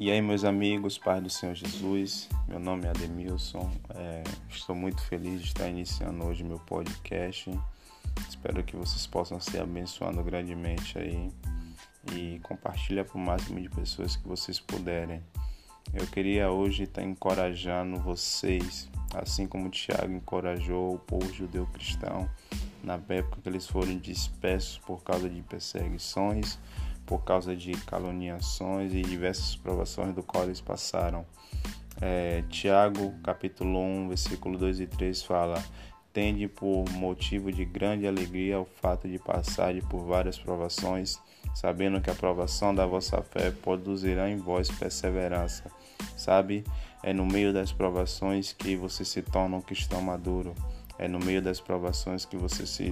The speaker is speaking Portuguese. E aí, meus amigos, Pai do Senhor Jesus, meu nome é Ademilson, estou muito feliz de estar iniciando hoje meu podcast. Espero que vocês possam ser abençoando grandemente aí e compartilha para o máximo de pessoas que vocês puderem. Eu queria hoje estar encorajando vocês, assim como Tiago encorajou o povo judeu cristão na época que eles foram dispersos por causa de perseguições, por causa de caluniações e diversas provações do qual eles passaram. Tiago, capítulo 1, versículo 2 e 3 fala: tende por motivo de grande alegria o fato de passarem por várias provações, sabendo que a provação da vossa fé produzirá em vós perseverança. Sabe, é no meio das provações que você se torna um cristão maduro, é no meio das provações que você se...